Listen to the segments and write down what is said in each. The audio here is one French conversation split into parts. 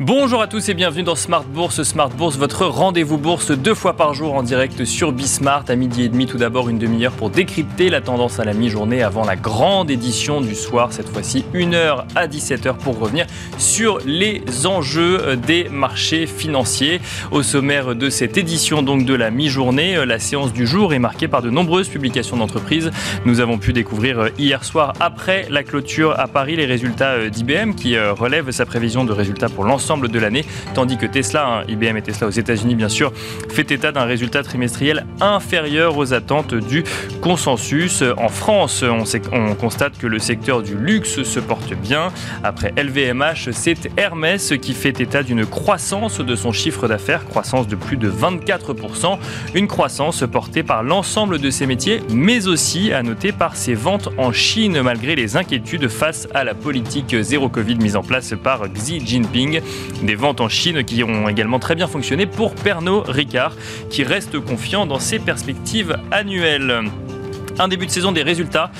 Bonjour à tous et bienvenue dans Smart Bourse. Smart Bourse, votre rendez-vous bourse 2 fois par jour en direct sur Bismart à 12h30. Tout d'abord, une demi-heure pour décrypter la tendance à la mi-journée avant la grande édition du soir. Cette fois-ci, 1h à 17h pour revenir sur les enjeux des marchés financiers. Au sommaire de cette édition donc de la mi-journée, la séance du jour est marquée par de nombreuses publications d'entreprises. Nous avons pu découvrir hier soir, après la clôture à Paris, les résultats d'IBM qui relève sa prévision de résultats pour l'ensemble de l'année, tandis que Tesla, IBM et Tesla aux États-Unis bien sûr, fait état d'un résultat trimestriel inférieur aux attentes du consensus. En France, on constate que le secteur du luxe se porte bien. Après LVMH, c'est Hermès qui fait état d'une croissance de son chiffre d'affaires, croissance de plus de 24%, une croissance portée par l'ensemble de ses métiers, mais aussi à noter par ses ventes en Chine, malgré les inquiétudes face à la politique zéro Covid mise en place par Xi Jinping. Des ventes en Chine qui ont également très bien fonctionné pour Pernod Ricard, qui reste confiant dans ses perspectives annuelles. Un début de saison des résultats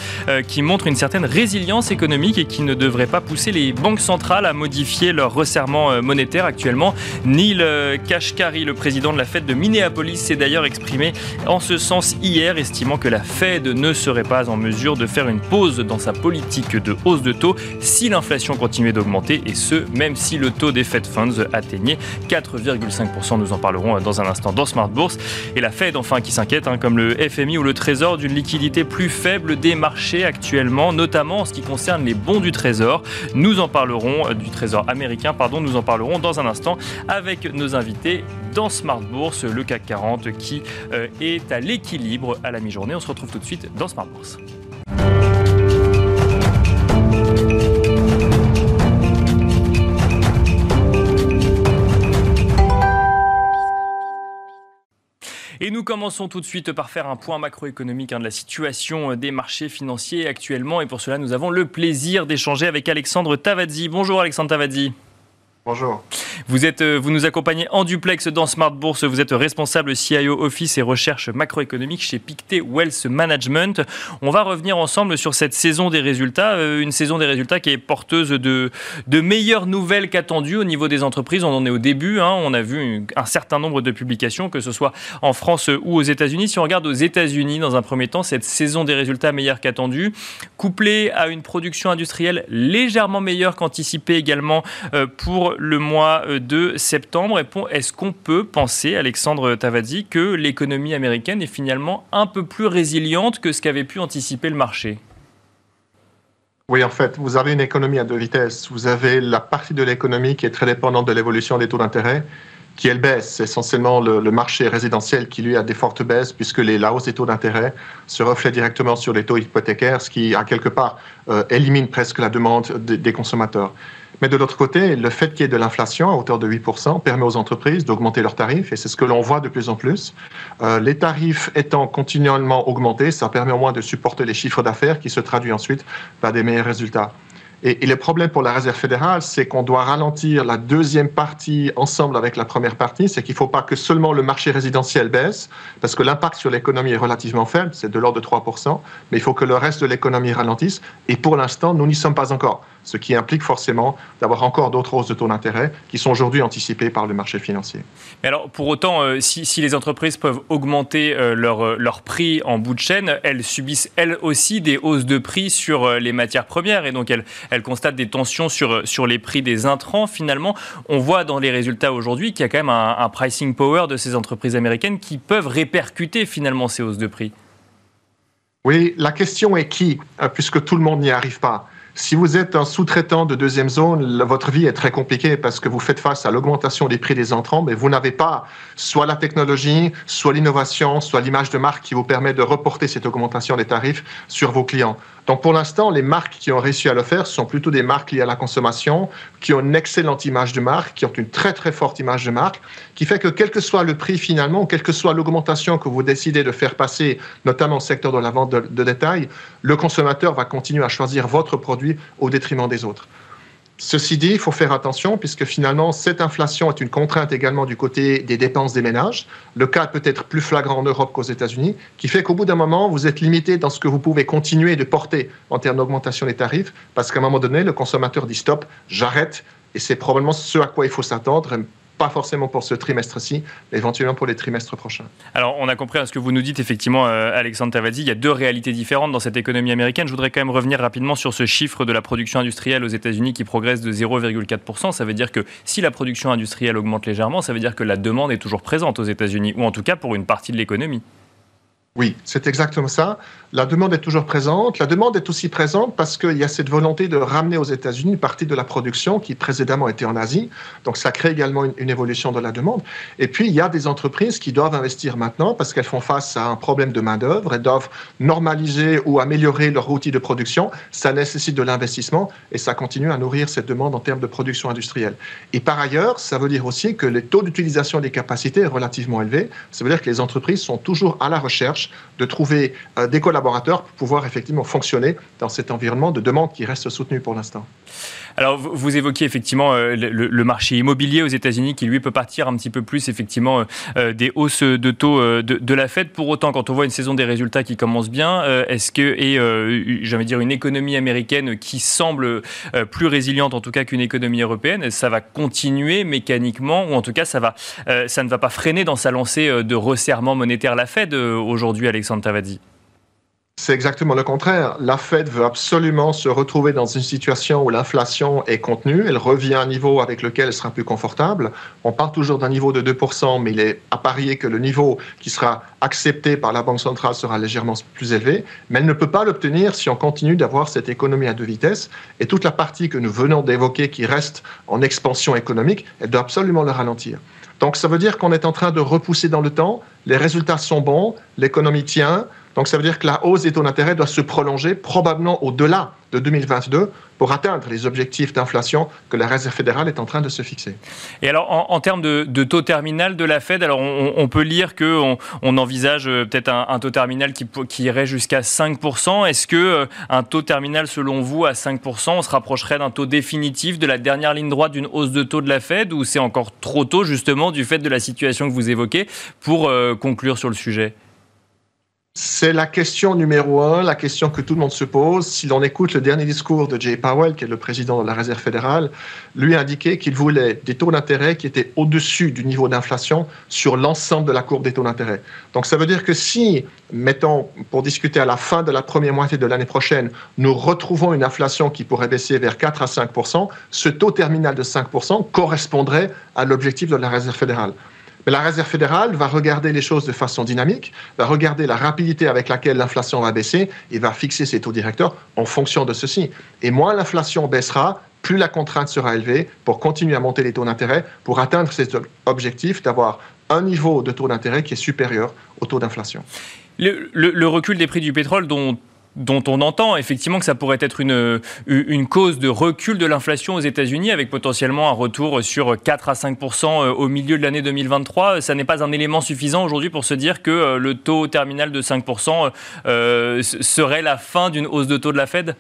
qui montre une certaine résilience économique et qui ne devrait pas pousser les banques centrales à modifier leur resserrement monétaire actuellement. Neil Kashkari, le président de la Fed de Minneapolis, s'est d'ailleurs exprimé en ce sens hier, estimant que la Fed ne serait pas en mesure de faire une pause dans sa politique de hausse de taux si l'inflation continuait d'augmenter, et ce, même si le taux des Fed Funds atteignait 4,5%. Nous en parlerons dans un instant dans Smart Bourse. Et la Fed, enfin, qui s'inquiète, comme le FMI ou le Trésor, d'une liquidité plus faible des marchés actuellement, notamment en ce qui concerne les bons du Trésor. Nous en parlerons, du Trésor américain, pardon, nous en parlerons dans un instant avec nos invités dans Smart Bourse, le CAC 40 qui est à l'équilibre à la mi-journée. On se retrouve tout de suite dans Smart Bourse. Et nous commençons tout de suite par faire un point macroéconomique de la situation des marchés financiers actuellement. Et pour cela, nous avons le plaisir d'échanger avec Alexandre Tavazzi. Bonjour Alexandre Tavazzi. Bonjour. Vous nous accompagnez en duplex dans Smart Bourse. Vous êtes responsable CIO Office et recherche macroéconomique chez Pictet Wealth Management. On va revenir ensemble sur cette saison des résultats, une saison des résultats qui est porteuse de meilleures nouvelles qu'attendues au niveau des entreprises. On en est au début, hein. On a vu un certain nombre de publications, que ce soit en France ou aux États-Unis. Si on regarde aux États-Unis, dans un premier temps, cette saison des résultats meilleure qu'attendue, couplée à une production industrielle légèrement meilleure qu'anticipée également pour le mois de septembre. Est-ce qu'on peut penser, Alexandre Tavazzi, que l'économie américaine est finalement un peu plus résiliente que ce qu'avait pu anticiper le marché ? Oui, en fait, vous avez une économie à deux vitesses. Vous avez la partie de l'économie qui est très dépendante de l'évolution des taux d'intérêt, qui elle baisse. C'est essentiellement le marché résidentiel qui lui a des fortes baisses, puisque la hausse des taux d'intérêt se reflète directement sur les taux hypothécaires, ce qui, à quelque part, élimine presque la demande des consommateurs. Mais de l'autre côté, le fait qu'il y ait de l'inflation à hauteur de 8% permet aux entreprises d'augmenter leurs tarifs, et c'est ce que l'on voit de plus en plus. Les tarifs étant continuellement augmentés, ça permet au moins de supporter les chiffres d'affaires qui se traduisent ensuite par des meilleurs résultats. Et le problème pour la Réserve fédérale, c'est qu'on doit ralentir la deuxième partie ensemble avec la première partie. C'est qu'il ne faut pas que seulement le marché résidentiel baisse, parce que l'impact sur l'économie est relativement faible, c'est de l'ordre de 3%, mais il faut que le reste de l'économie ralentisse. Et pour l'instant, nous n'y sommes pas encore, ce qui implique forcément d'avoir encore d'autres hausses de taux d'intérêt qui sont aujourd'hui anticipées par le marché financier. Mais alors, pour autant, si les entreprises peuvent augmenter leur prix en bout de chaîne, elles subissent elles aussi des hausses de prix sur les matières premières, et donc elle constate des tensions sur les prix des intrants. Finalement, on voit dans les résultats aujourd'hui qu'il y a quand même un pricing power de ces entreprises américaines qui peuvent répercuter finalement ces hausses de prix. Oui, la question est qui, puisque tout le monde n'y arrive pas. Si vous êtes un sous-traitant de deuxième zone, votre vie est très compliquée parce que vous faites face à l'augmentation des prix des entrants, mais vous n'avez pas soit la technologie, soit l'innovation, soit l'image de marque qui vous permet de reporter cette augmentation des tarifs sur vos clients. Donc pour l'instant, les marques qui ont réussi à le faire sont plutôt des marques liées à la consommation, qui ont une excellente image de marque, qui ont une très très forte image de marque, qui fait que quel que soit le prix finalement, quelle que soit l'augmentation que vous décidez de faire passer, notamment au secteur de la vente de détail, le consommateur va continuer à choisir votre produit au détriment des autres. Ceci dit, il faut faire attention puisque finalement, cette inflation est une contrainte également du côté des dépenses des ménages. Le cas peut être plus flagrant en Europe qu'aux États-Unis, qui fait qu'au bout d'un moment, vous êtes limité dans ce que vous pouvez continuer de porter en termes d'augmentation des tarifs parce qu'à un moment donné, le consommateur dit « stop, j'arrête » et c'est probablement ce à quoi il faut s'attendre. Pas forcément pour ce trimestre-ci, mais éventuellement pour les trimestres prochains. Alors, on a compris à ce que vous nous dites, effectivement, Alexandre Tavazzi, il y a deux réalités différentes dans cette économie américaine. Je voudrais quand même revenir rapidement sur ce chiffre de la production industrielle aux États-Unis qui progresse de 0,4%. Ça veut dire que si la production industrielle augmente légèrement, ça veut dire que la demande est toujours présente aux États-Unis, ou en tout cas pour une partie de l'économie. Oui, c'est exactement ça. La demande est toujours présente. La demande est aussi présente parce qu'il y a cette volonté de ramener aux États-Unis une partie de la production qui précédemment était en Asie. Donc ça crée également une évolution de la demande. Et puis il y a des entreprises qui doivent investir maintenant parce qu'elles font face à un problème de main-d'œuvre. Elles doivent normaliser ou améliorer leur outil de production. Ça nécessite de l'investissement et ça continue à nourrir cette demande en termes de production industrielle. Et par ailleurs, ça veut dire aussi que le taux d'utilisation des capacités est relativement élevé. Ça veut dire que les entreprises sont toujours à la recherche de trouver des collaborateurs pour pouvoir effectivement fonctionner dans cet environnement de demande qui reste soutenu pour l'instant. Alors, vous évoquiez effectivement le marché immobilier aux États-Unis qui, lui, peut partir un petit peu plus, effectivement, des hausses de taux de la Fed. Pour autant, quand on voit une saison des résultats qui commence bien, j'allais dire, une économie américaine qui semble plus résiliente, en tout cas, qu'une économie européenne, ça va continuer mécaniquement, ou en tout cas, ça ne va pas freiner dans sa lancée de resserrement monétaire la Fed aujourd'hui, Alexandre Tavazzi? C'est exactement le contraire. La Fed veut absolument se retrouver dans une situation où l'inflation est contenue. Elle revient à un niveau avec lequel elle sera plus confortable. On part toujours d'un niveau de 2%, mais il est à parier que le niveau qui sera accepté par la Banque centrale sera légèrement plus élevé. Mais elle ne peut pas l'obtenir si on continue d'avoir cette économie à deux vitesses. Et toute la partie que nous venons d'évoquer qui reste en expansion économique, elle doit absolument le ralentir. Donc ça veut dire qu'on est en train de repousser dans le temps. Les résultats sont bons, l'économie tient. Donc ça veut dire que la hausse des taux d'intérêt doit se prolonger probablement au-delà de 2022 pour atteindre les objectifs d'inflation que la Réserve fédérale est en train de se fixer. Et alors, en termes de taux terminal de la Fed, alors on peut lire qu'on envisage peut-être un taux terminal qui irait jusqu'à 5%. Est-ce qu'un taux terminal, selon vous, à 5%, on se rapprocherait d'un taux définitif de la dernière ligne droite d'une hausse de taux de la Fed, ou c'est encore trop tôt, justement, du fait de la situation que vous évoquez, pour conclure sur le sujet ? C'est la question numéro un, la question que tout le monde se pose. Si l'on écoute le dernier discours de Jay Powell, qui est le président de la Réserve fédérale, lui a indiqué qu'il voulait des taux d'intérêt qui étaient au-dessus du niveau d'inflation sur l'ensemble de la courbe des taux d'intérêt. Donc ça veut dire que si, mettons, pour discuter à la fin de la première moitié de l'année prochaine, nous retrouvons une inflation qui pourrait baisser vers 4 à 5%, ce taux terminal de 5% correspondrait à l'objectif de la Réserve fédérale. Mais la Réserve fédérale va regarder les choses de façon dynamique, va regarder la rapidité avec laquelle l'inflation va baisser et va fixer ses taux directeurs en fonction de ceci. Et moins l'inflation baissera, plus la contrainte sera élevée pour continuer à monter les taux d'intérêt pour atteindre cet objectif d'avoir un niveau de taux d'intérêt qui est supérieur au taux d'inflation. Le recul des prix du pétrole dont on entend effectivement que ça pourrait être une cause de recul de l'inflation aux États-Unis avec potentiellement un retour sur 4 à 5% au milieu de l'année 2023. Ça n'est pas un élément suffisant aujourd'hui pour se dire que le taux terminal de 5% serait la fin d'une hausse de taux de la Fed ?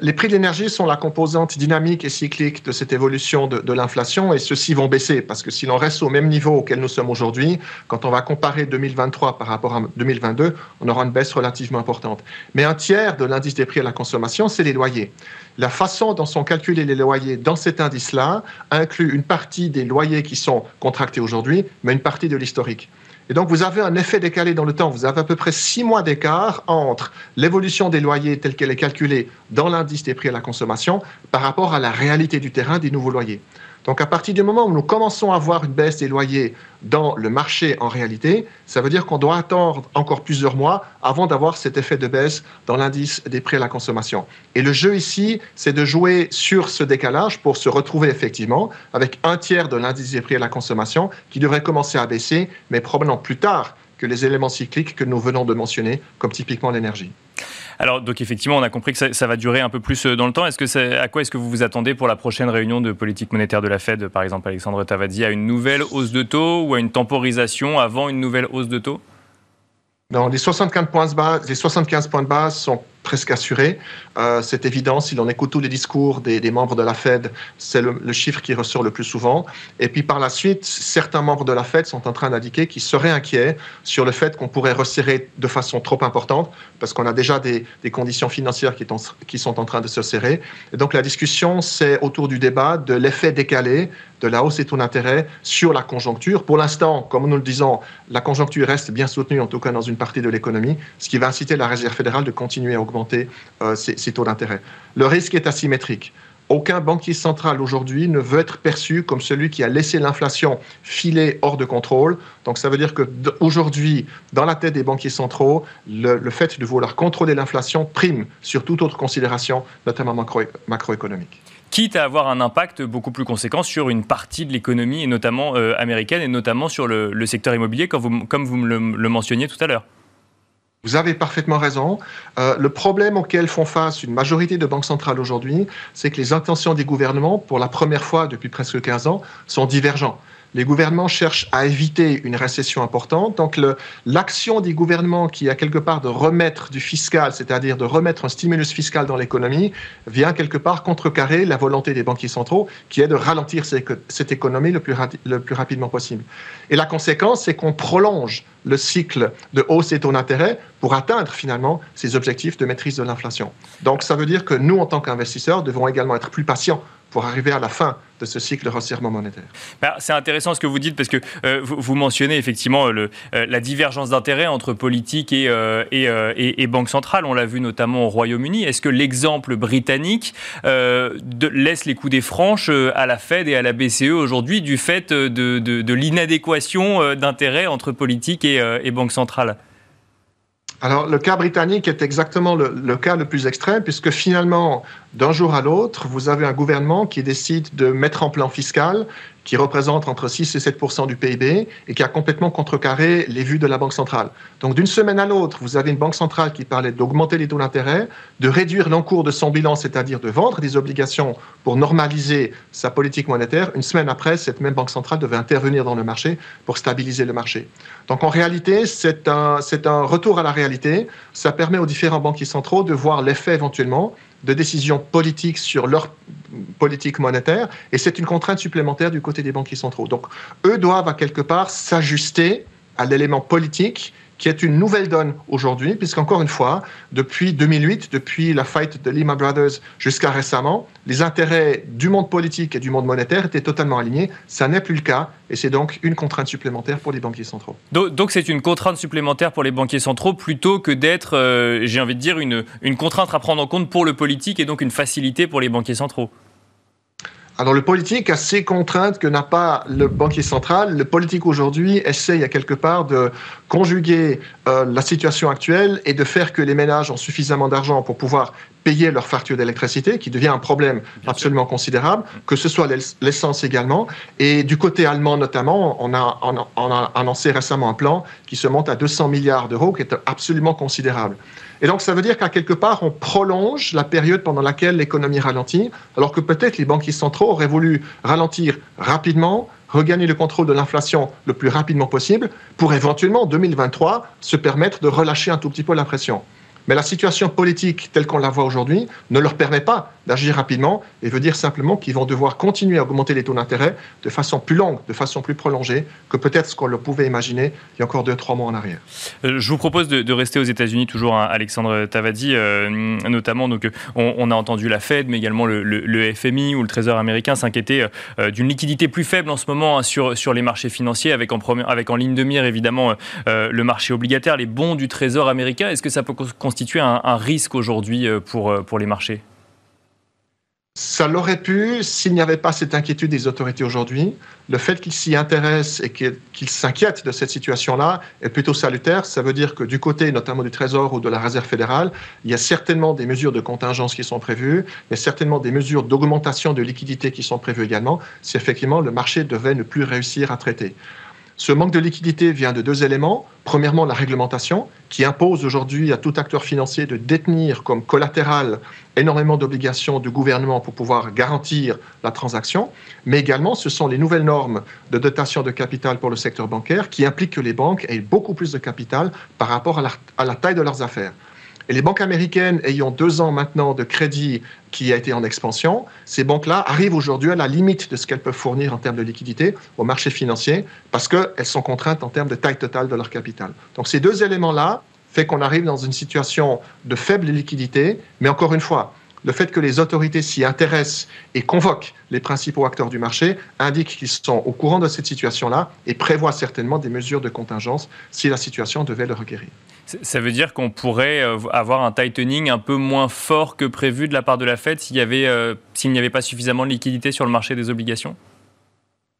Les prix de l'énergie sont la composante dynamique et cyclique de cette évolution de l'inflation et ceux-ci vont baisser parce que si l'on reste au même niveau auquel nous sommes aujourd'hui, quand on va comparer 2023 par rapport à 2022, on aura une baisse relativement importante. Mais un tiers de l'indice des prix à la consommation, c'est les loyers. La façon dont sont calculés les loyers dans cet indice-là inclut une partie des loyers qui sont contractés aujourd'hui, mais une partie de l'historique. Et donc, vous avez un effet décalé dans le temps. Vous avez à peu près 6 mois d'écart entre l'évolution des loyers telle qu'elle est calculée dans l'indice des prix à la consommation par rapport à la réalité du terrain des nouveaux loyers. Donc, à partir du moment où nous commençons à voir une baisse des loyers dans le marché en réalité, ça veut dire qu'on doit attendre encore plusieurs mois avant d'avoir cet effet de baisse dans l'indice des prix à la consommation. Et le jeu ici, c'est de jouer sur ce décalage pour se retrouver effectivement avec un tiers de l'indice des prix à la consommation qui devrait commencer à baisser, mais probablement plus tard que les éléments cycliques que nous venons de mentionner, comme typiquement l'énergie. Alors, donc effectivement, on a compris que ça va durer un peu plus dans le temps. À quoi est-ce que vous vous attendez pour la prochaine réunion de politique monétaire de la Fed, par exemple, Alexandre Tavazzi, à une nouvelle hausse de taux ou à une temporisation avant une nouvelle hausse de taux ? Non, les 75 points de base sont presque assuré. C'est évident, si l'on écoute tous les discours des membres de la Fed, c'est le chiffre qui ressort le plus souvent. Et puis par la suite, certains membres de la Fed sont en train d'indiquer qu'ils seraient inquiets sur le fait qu'on pourrait resserrer de façon trop importante, parce qu'on a déjà des conditions financières qui sont en train de se serrer. Et donc la discussion, c'est autour du débat de l'effet décalé de la hausse des taux d'intérêt sur la conjoncture. Pour l'instant, comme nous le disons, la conjoncture reste bien soutenue, en tout cas dans une partie de l'économie, ce qui va inciter la Réserve fédérale de continuer à augmenter ses taux d'intérêt. Le risque est asymétrique. Aucun banquier central aujourd'hui ne veut être perçu comme celui qui a laissé l'inflation filer hors de contrôle. Donc ça veut dire qu'aujourd'hui, dans la tête des banquiers centraux, le fait de vouloir contrôler l'inflation prime sur toute autre considération, notamment macroéconomique. Quitte à avoir un impact beaucoup plus conséquent sur une partie de l'économie, et notamment américaine, et notamment sur le secteur immobilier, comme vous le mentionniez tout à l'heure. Vous avez parfaitement raison. Le problème auquel font face une majorité de banques centrales aujourd'hui, c'est que les intentions des gouvernements, pour la première fois depuis presque 15 ans, sont divergentes. Les gouvernements cherchent à éviter une récession importante. Donc l'action des gouvernements qui a quelque part de remettre du fiscal, c'est-à-dire de remettre un stimulus fiscal dans l'économie, vient quelque part contrecarrer la volonté des banquiers centraux qui est de ralentir cette économie le plus rapidement possible. Et la conséquence, c'est qu'on prolonge le cycle de hausse des taux d'intérêt pour atteindre finalement ces objectifs de maîtrise de l'inflation. Donc ça veut dire que nous, en tant qu'investisseurs, devons également être plus patients pour arriver à la fin de ce cycle de resserrement monétaire. C'est intéressant ce que vous dites, parce que vous mentionnez effectivement la divergence d'intérêts entre politique et banque centrale. On l'a vu notamment au Royaume-Uni. Est-ce que l'exemple britannique laisse les coudées franches à la Fed et à la BCE aujourd'hui du fait de l'inadéquation d'intérêts entre politique et banque centrale ? Alors, le cas britannique est exactement le cas le plus extrême, puisque finalement, d'un jour à l'autre, vous avez un gouvernement qui décide de mettre en plan fiscal, qui représente entre 6 et 7% du PIB, et qui a complètement contrecarré les vues de la Banque centrale. Donc, d'une semaine à l'autre, vous avez une Banque centrale qui parlait d'augmenter les taux d'intérêt, de réduire l'encours de son bilan, c'est-à-dire de vendre des obligations pour normaliser sa politique monétaire. Une semaine après, cette même Banque centrale devait intervenir dans le marché pour stabiliser le marché. Donc, en réalité, c'est un retour à la réalité. Ça permet aux différents banquiers centraux de voir l'effet éventuellement de décisions politiques sur leur politique monétaire, et c'est une contrainte supplémentaire du côté des banquiers centraux. Donc, eux doivent à quelque part s'ajuster à l'élément politique qui est une nouvelle donne aujourd'hui, puisqu'encore une fois, depuis 2008, depuis la faillite de Lehman Brothers jusqu'à récemment, les intérêts du monde politique et du monde monétaire étaient totalement alignés. Ça n'est plus le cas, et c'est donc une contrainte supplémentaire pour les banquiers centraux. Donc c'est une contrainte supplémentaire pour les banquiers centraux, plutôt que d'être, j'ai envie de dire, une contrainte à prendre en compte pour le politique, et donc une facilité pour les banquiers centraux. Alors le politique a ses contraintes que n'a pas le banquier central. Le politique aujourd'hui essaye à quelque part de conjuguer la situation actuelle et de faire que les ménages ont suffisamment d'argent pour pouvoir payer leur facture d'électricité, qui devient un problème absolument considérable, que ce soit l'essence également. Et du côté allemand notamment, on a annoncé récemment un plan qui se monte à 200 milliards d'euros, qui est absolument considérable. Et donc, ça veut dire qu'à quelque part, on prolonge la période pendant laquelle l'économie ralentit, alors que peut-être les banquiers centraux auraient voulu ralentir rapidement, regagner le contrôle de l'inflation le plus rapidement possible, pour éventuellement, en 2023, se permettre de relâcher un tout petit peu la pression. Mais la situation politique telle qu'on la voit aujourd'hui ne leur permet pas d'agir rapidement, et veut dire simplement qu'ils vont devoir continuer à augmenter les taux d'intérêt de façon plus longue, de façon plus prolongée que peut-être ce qu'on le pouvait imaginer il y a encore 2-3 mois en arrière. Je vous propose de rester aux États-Unis toujours, hein, Alexandre Tavazzi, notamment. Donc, on a entendu la Fed, mais également le FMI ou le Trésor américain s'inquiéter d'une liquidité plus faible en ce moment, hein, sur les marchés financiers, avec en ligne de mire évidemment le marché obligataire, les bons du Trésor américain. Est-ce que ça peut constituer un risque aujourd'hui pour les marchés ? Ça l'aurait pu s'il n'y avait pas cette inquiétude des autorités aujourd'hui. Le fait qu'ils s'y intéressent et qu'ils s'inquiètent de cette situation-là est plutôt salutaire. Ça veut dire que du côté notamment du Trésor ou de la Réserve fédérale, il y a certainement des mesures de contingence qui sont prévues, il y a certainement des mesures d'augmentation de liquidité qui sont prévues également, si effectivement le marché devait ne plus réussir à traiter. Ce manque de liquidité vient de deux éléments. Premièrement, la réglementation, qui impose aujourd'hui à tout acteur financier de détenir comme collatéral énormément d'obligations du gouvernement pour pouvoir garantir la transaction. Mais également, ce sont les nouvelles normes de dotation de capital pour le secteur bancaire qui impliquent que les banques aient beaucoup plus de capital par rapport à la taille de leurs affaires. Et les banques américaines ayant 2 ans maintenant de crédit qui a été en expansion, ces banques-là arrivent aujourd'hui à la limite de ce qu'elles peuvent fournir en termes de liquidité au marché financier parce qu'elles sont contraintes en termes de taille totale de leur capital. Donc ces 2 éléments-là fait qu'on arrive dans une situation de faible liquidité, mais encore une fois, le fait que les autorités s'y intéressent et convoquent les principaux acteurs du marché indique qu'ils sont au courant de cette situation-là et prévoient certainement des mesures de contingence si la situation devait le requérir. Ça veut dire qu'on pourrait avoir un tightening un peu moins fort que prévu de la part de la Fed s'il n'y avait pas suffisamment de liquidité sur le marché des obligations ?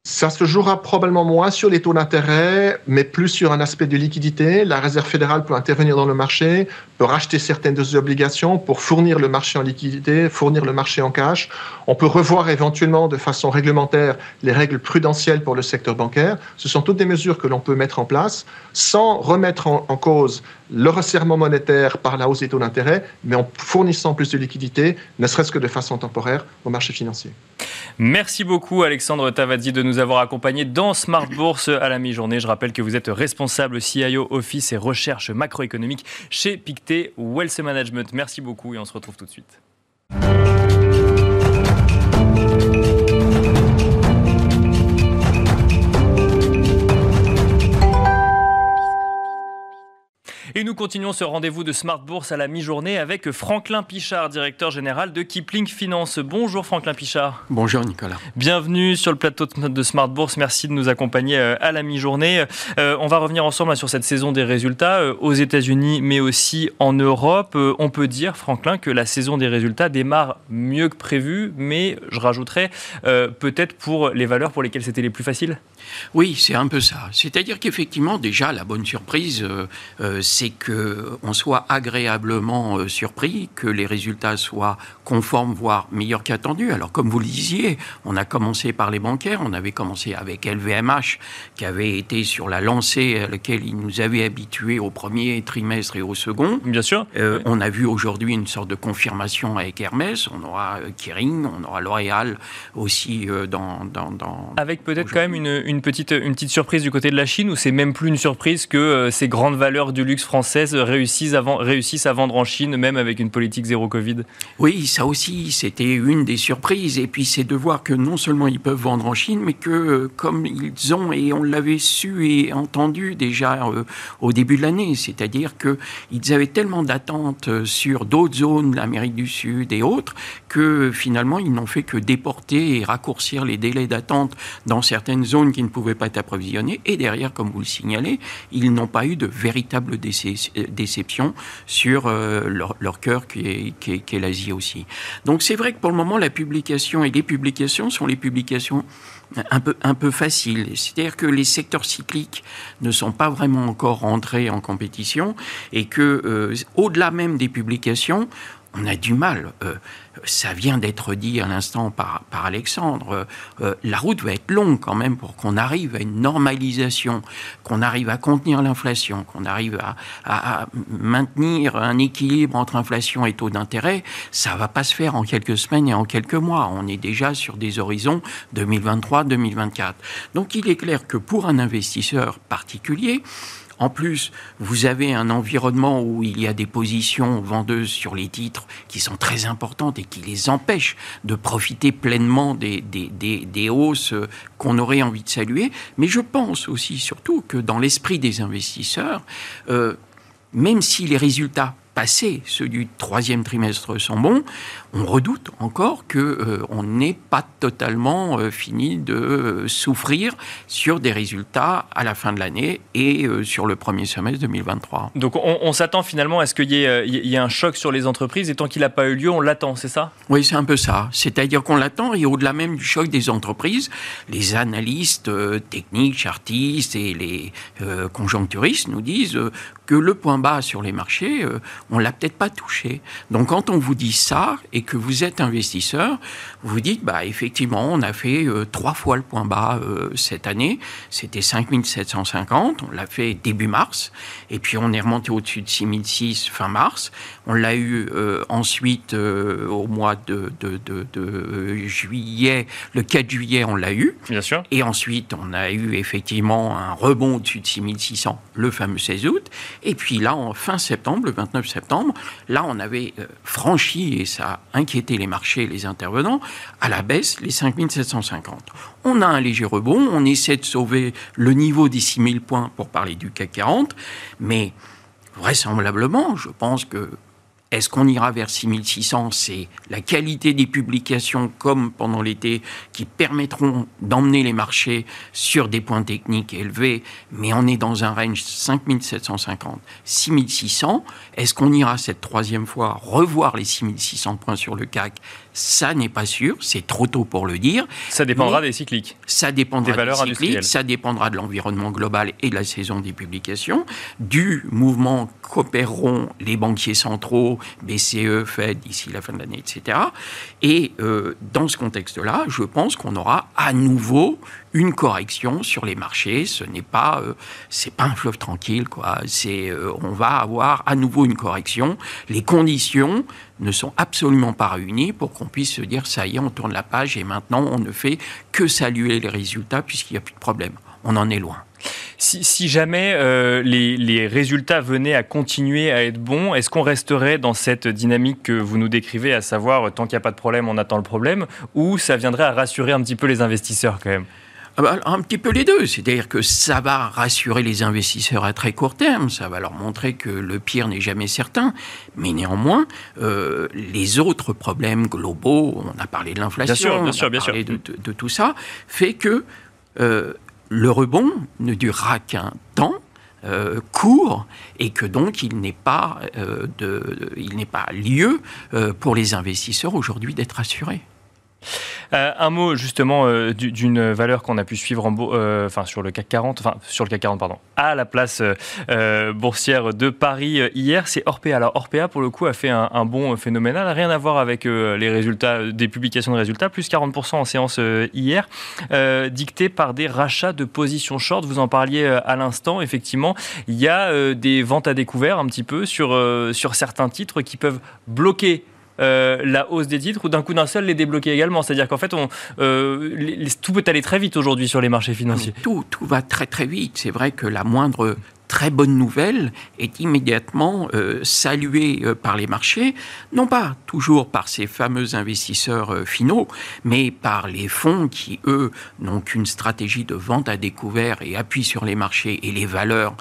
Ça se jouera probablement moins sur les taux d'intérêt, mais plus sur un aspect de liquidité. La Réserve fédérale peut intervenir dans le marché, peut racheter certaines de ses obligations pour fournir le marché en liquidité, fournir le marché en cash. On peut revoir éventuellement de façon réglementaire les règles prudentielles pour le secteur bancaire. Ce sont toutes des mesures que l'on peut mettre en place sans remettre en cause le resserrement monétaire par la hausse des taux d'intérêt, mais en fournissant plus de liquidité, ne serait-ce que de façon temporaire, au marché financier. Merci beaucoup Alexandre Tavazzi de nous avoir accompagnés dans Smart Bourse à la mi-journée. Je rappelle que vous êtes responsable CIO Office et Recherche Macroéconomique chez Pictet Wealth Management. Merci beaucoup et on se retrouve tout de suite. Et nous continuons ce rendez-vous de Smart Bourse à la mi-journée avec Franklin Pichard, directeur général de Kipling Finance. Bonjour Franklin Pichard. Bonjour Nicolas. Bienvenue sur le plateau de Smart Bourse. Merci de nous accompagner à la mi-journée. On va revenir ensemble sur cette saison des résultats aux États-Unis mais aussi en Europe. On peut dire, Franklin, que la saison des résultats démarre mieux que prévu, mais je rajouterais peut-être pour les valeurs pour lesquelles c'était les plus faciles. Oui, c'est un peu ça. C'est-à-dire qu'effectivement, déjà, la bonne surprise, c'est qu'on soit agréablement surpris, que les résultats soient conformes, voire meilleurs qu'attendus. Alors, comme vous le disiez, on a commencé par les bancaires, on avait commencé avec LVMH, qui avait été sur la lancée à laquelle ils nous avaient habitués au premier trimestre et au second. Bien sûr. On a vu aujourd'hui une sorte de confirmation avec Hermès, on aura Kering, on aura L'Oréal aussi dans... Avec peut-être quand même une petite surprise du côté de la Chine, où c'est même plus une surprise que ces grandes valeurs du luxe françaises réussissent à vendre en Chine, même avec une politique zéro Covid. Oui, ça aussi, c'était une des surprises. Et puis, c'est de voir que non seulement ils peuvent vendre en Chine, mais que comme ils ont, et on l'avait su et entendu déjà au début de l'année, c'est-à-dire qu'ils avaient tellement d'attentes sur d'autres zones, l'Amérique du Sud et autres, que finalement, ils n'ont fait que déporter et raccourcir les délais d'attente dans certaines zones qui ne pouvaient pas être approvisionnées. Et derrière, comme vous le signalez, ils n'ont pas eu de véritable déception sur leur cœur qui est l'Asie aussi. Donc c'est vrai que pour le moment, la publication et les publications sont les publications un peu facile. C'est-à-dire que les secteurs cycliques ne sont pas vraiment encore rentrés en compétition et que, au-delà même des publications, on a du mal. Ça vient d'être dit à l'instant par Alexandre. La route va être longue quand même pour qu'on arrive à une normalisation, qu'on arrive à contenir l'inflation, qu'on arrive à maintenir un équilibre entre inflation et taux d'intérêt. Ça ne va pas se faire en quelques semaines et en quelques mois. On est déjà sur des horizons 2023-2024. Donc il est clair que pour un investisseur particulier, en plus, vous avez un environnement où il y a des positions vendeuses sur les titres qui sont très importantes et qui les empêchent de profiter pleinement des hausses qu'on aurait envie de saluer. Mais je pense aussi, surtout, que dans l'esprit des investisseurs, même si les résultats passés, ceux du 3e trimestre, sont bons, on redoute encore qu'on n'ait pas totalement fini de souffrir sur des résultats à la fin de l'année et sur le premier semestre 2023. Donc on s'attend finalement à ce qu'il y ait un choc sur les entreprises et tant qu'il n'a pas eu lieu, on l'attend, c'est ça ? Oui, c'est un peu ça. C'est-à-dire qu'on l'attend et au-delà même du choc des entreprises, les analystes techniques, chartistes et les conjoncturistes nous disent que le point bas sur les marchés, on ne l'a peut-être pas touché. Donc quand on vous dit ça et que vous êtes investisseur, vous dites, effectivement, on a fait 3 fois le point bas cette année. C'était 5750, on l'a fait début mars. Et puis on est remonté au-dessus de 6006 fin mars. On l'a eu ensuite au mois de juillet, le 4 juillet, on l'a eu. Bien sûr. Et ensuite, on a eu effectivement un rebond au-dessus de 6600, le fameux 16 août. Et puis là, en fin septembre, le 29 septembre, là, on avait franchi, et ça a inquiété les marchés et les intervenants, à la baisse, les 5750. On a un léger rebond, on essaie de sauver le niveau des 6000 points pour parler du CAC 40, mais vraisemblablement, je pense que est-ce qu'on ira vers 6600 ? C'est la qualité des publications, comme pendant l'été, qui permettront d'emmener les marchés sur des points techniques élevés, mais on est dans un range 5750, 6600. Est-ce qu'on ira cette troisième fois revoir les 6600 points sur le CAC ? Ça n'est pas sûr, c'est trop tôt pour le dire. Ça dépendra des cycliques. Ça dépendra des valeurs industrielles. Ça dépendra de l'environnement global et de la saison des publications, du mouvement qu'opéreront les banquiers centraux, BCE, Fed, d'ici la fin de l'année, etc. Et dans ce contexte-là, je pense qu'on aura à nouveau une correction sur les marchés. Ce n'est pas, c'est pas un fleuve tranquille, quoi. On va avoir à nouveau une correction. Les conditions ne sont absolument pas réunies pour qu'on puisse se dire, ça y est, on tourne la page et maintenant, on ne fait que saluer les résultats puisqu'il n'y a plus de problème. On en est loin. Si jamais les résultats venaient à continuer à être bons, est-ce qu'on resterait dans cette dynamique que vous nous décrivez, à savoir, tant qu'il n'y a pas de problème, on attend le problème, ou ça viendrait à rassurer un petit peu les investisseurs quand même ? Un petit peu les deux, c'est-à-dire que ça va rassurer les investisseurs à très court terme, ça va leur montrer que le pire n'est jamais certain, mais néanmoins, les autres problèmes globaux, on a parlé de l'inflation, de tout ça, fait que le rebond ne durera qu'un temps court et que donc il n'est pas lieu pour les investisseurs aujourd'hui d'être assurés. Un mot justement d'une valeur qu'on a pu suivre sur le CAC 40, à la place boursière de Paris hier, c'est Orpea. Alors Orpea pour le coup a fait un bond phénoménal, rien à voir avec les résultats des publications de résultats, plus 40% en séance hier, dicté par des rachats de positions short. Vous en parliez à l'instant, effectivement, il y a des ventes à découvert un petit peu sur certains titres qui peuvent bloquer la hausse des titres ou d'un coup d'un seul les débloquer également, c'est-à-dire qu'en fait tout peut aller très vite aujourd'hui sur les marchés financiers. Tout va très très vite, c'est vrai que la moindre très bonne nouvelle est immédiatement saluée par les marchés, non pas toujours par ces fameux investisseurs finaux, mais par les fonds qui, eux, n'ont qu'une stratégie de vente à découvert et appuient sur les marchés et les valeurs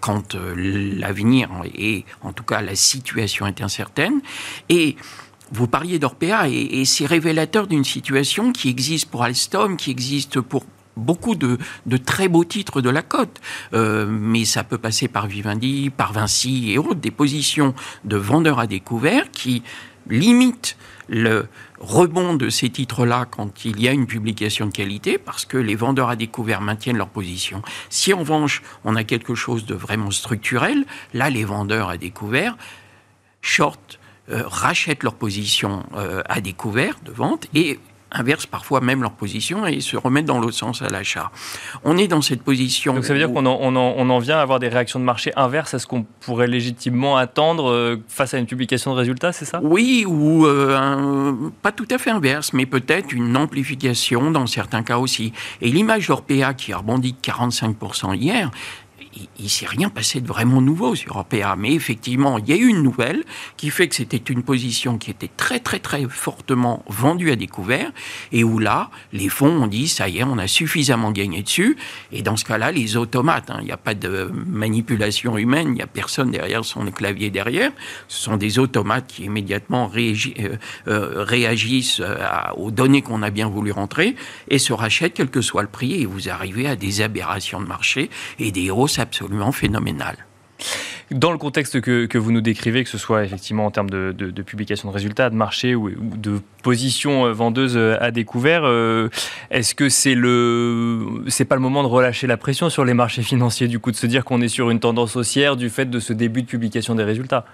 quand l'avenir et, en tout cas, la situation est incertaine. Et vous parliez d'Orpea et c'est révélateur d'une situation qui existe pour Alstom, qui existe pour beaucoup de très beaux titres de la cote, mais ça peut passer par Vivendi, par Vinci et autres, des positions de vendeurs à découvert qui limitent le rebond de ces titres-là quand il y a une publication de qualité, parce que les vendeurs à découvert maintiennent leur position. Si en revanche, on a quelque chose de vraiment structurel, là, les vendeurs à découvert short rachètent leur position à découvert de vente et inversent parfois même leur position et se remettent dans l'autre sens à l'achat. On est dans cette position. Donc ça veut dire qu'on en vient à avoir des réactions de marché inverses à ce qu'on pourrait légitimement attendre face à une publication de résultats, c'est ça ? Oui, ou pas tout à fait inverse, mais peut-être une amplification dans certains cas aussi. Et l'image d'Orpea qui a rebondi de 45% hier, il ne s'est rien passé de vraiment nouveau sur Orpea, mais effectivement, il y a eu une nouvelle qui fait que c'était une position qui était très, très, très fortement vendue à découvert et où là, les fonds ont dit, ça y est, on a suffisamment gagné dessus. Et dans ce cas-là, les automates, il n'y a pas de manipulation humaine, il n'y a personne derrière son clavier derrière. Ce sont des automates qui immédiatement réagissent aux données qu'on a bien voulu rentrer et se rachètent quel que soit le prix. Et vous arrivez à des aberrations de marché et des hausses absolument phénoménal. Dans le contexte que vous nous décrivez, que ce soit effectivement en termes de publication de résultats, de marché ou de position vendeuse à découvert, est-ce que c'est pas le moment de relâcher la pression sur les marchés financiers, du coup, de se dire qu'on est sur une tendance haussière du fait de ce début de publication des résultats ?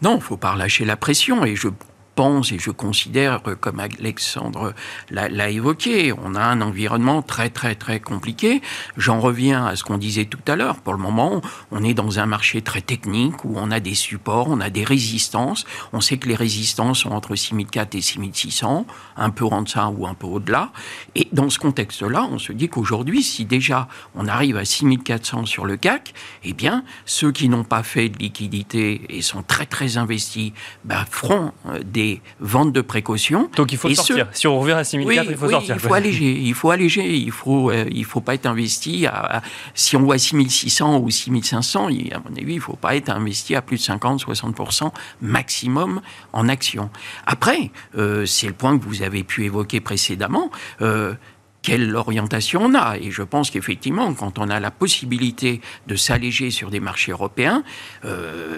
Non, il ne faut pas relâcher la pression et je pense et je considère, comme Alexandre l'a évoqué, on a un environnement très, très, très compliqué. J'en reviens à ce qu'on disait tout à l'heure. Pour le moment, on est dans un marché très technique où on a des supports, on a des résistances. On sait que les résistances sont entre 6400 et 6600, un peu en deçà ou un peu au-delà. Et dans ce contexte-là, on se dit qu'aujourd'hui, si déjà on arrive à 6400 sur le CAC, eh bien, ceux qui n'ont pas fait de liquidité et sont très, très investis, bah, feront des ventes de précaution. Donc, il faut sortir. Si on revient à 6400, il faut sortir. Il faut alléger. Il faut pas être investi à... Si on voit 6600 ou 6500, à mon avis, il faut pas être investi à plus de 50-60% maximum en actions. Après, c'est le point que vous avez pu évoquer précédemment, quelle orientation on a. Et je pense qu'effectivement, quand on a la possibilité de s'alléger sur des marchés européens,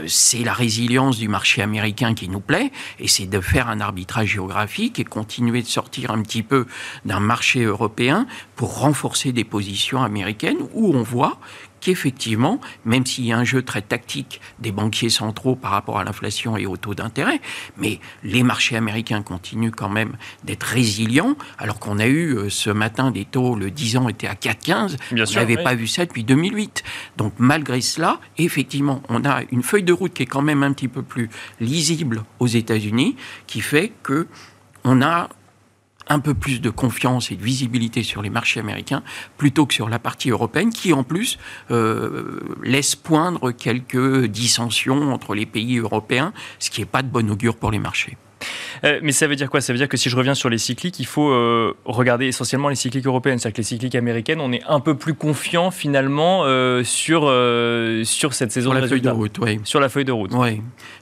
c'est la résilience du marché américain qui nous plaît, et c'est de faire un arbitrage géographique et continuer de sortir un petit peu d'un marché européen pour renforcer des positions américaines où on voit qu'effectivement, même s'il y a un jeu très tactique des banquiers centraux par rapport à l'inflation et au taux d'intérêt, mais les marchés américains continuent quand même d'être résilients, alors qu'on a eu ce matin des taux, le 10 ans était à 4,15, on n'avait pas vu ça depuis 2008. Donc malgré cela, effectivement, on a une feuille de route qui est quand même un petit peu plus lisible aux États-Unis, qui fait qu'on a un peu plus de confiance et de visibilité sur les marchés américains plutôt que sur la partie européenne qui, en plus, laisse poindre quelques dissensions entre les pays européens, ce qui n'est pas de bon augure pour les marchés. Mais ça veut dire quoi ? Ça veut dire que si je reviens sur les cycliques, il faut regarder essentiellement les cycliques européennes. C'est-à-dire que les cycliques américaines, on est un peu plus confiant finalement sur cette saison de résultats. Sur la feuille de route.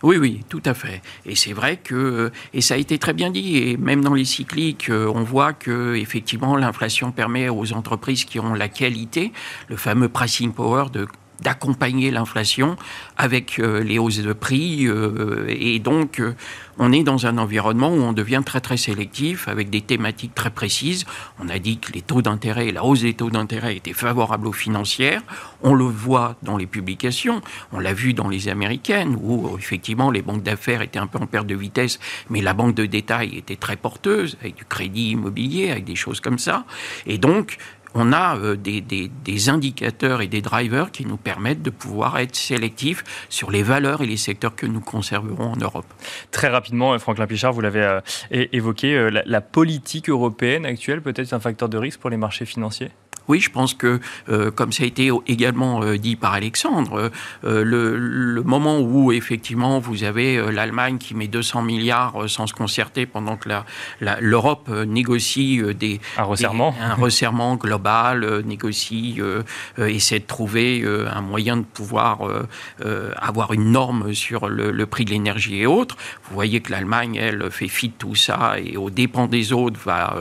Oui, tout à fait. Et c'est vrai que, et ça a été très bien dit, et même dans les cycliques, on voit que effectivement l'inflation permet aux entreprises qui ont la qualité, le fameux pricing power d'accompagner l'inflation avec les hausses de prix et donc on est dans un environnement où on devient très très sélectif avec des thématiques très précises. On a dit que les taux d'intérêt, la hausse des taux d'intérêt était favorable aux financières. On le voit dans les publications, on l'a vu dans les américaines où effectivement les banques d'affaires étaient un peu en perte de vitesse mais la banque de détail était très porteuse avec du crédit immobilier, avec des choses comme ça et donc on a des indicateurs et des drivers qui nous permettent de pouvoir être sélectifs sur les valeurs et les secteurs que nous conserverons en Europe. Très rapidement, Franklin Pichard, vous l'avez évoqué, la politique européenne actuelle peut être un facteur de risque pour les marchés financiers ? Oui, je pense que, comme ça a été également dit par Alexandre, le moment où, effectivement, vous avez l'Allemagne qui met 200 milliards sans se concerter pendant que l'Europe négocie un resserrement global, négocie, essaie de trouver un moyen de pouvoir avoir une norme sur le prix de l'énergie et autres. Vous voyez que l'Allemagne, elle, fait fi de tout ça et aux dépens des autres va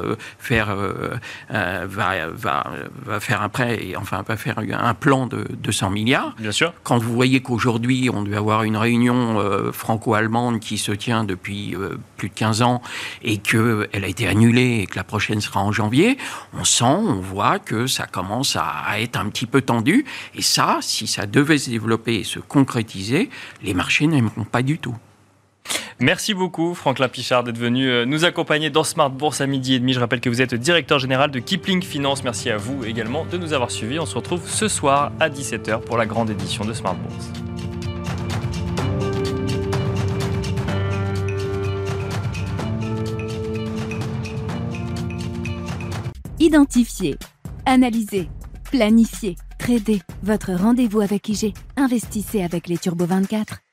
faire un prêt, enfin va faire un plan de 200 milliards. Bien sûr. Quand vous voyez qu'aujourd'hui, on doit avoir une réunion franco-allemande qui se tient depuis plus de 15 ans et qu'elle a été annulée et que la prochaine sera en janvier, on voit que ça commence à être un petit peu tendu. Et ça, si ça devait se développer et se concrétiser, les marchés n'aimeront pas du tout. Merci beaucoup Franklin Pichard d'être venu nous accompagner dans Smart Bourse à 12h30. Je rappelle que vous êtes directeur général de Kipling Finance. Merci à vous également de nous avoir suivis. On se retrouve ce soir à 17h pour la grande édition de Smart Bourse. Identifier, analyser, planifier, trader. Votre rendez-vous avec IG. Investissez avec les Turbo 24.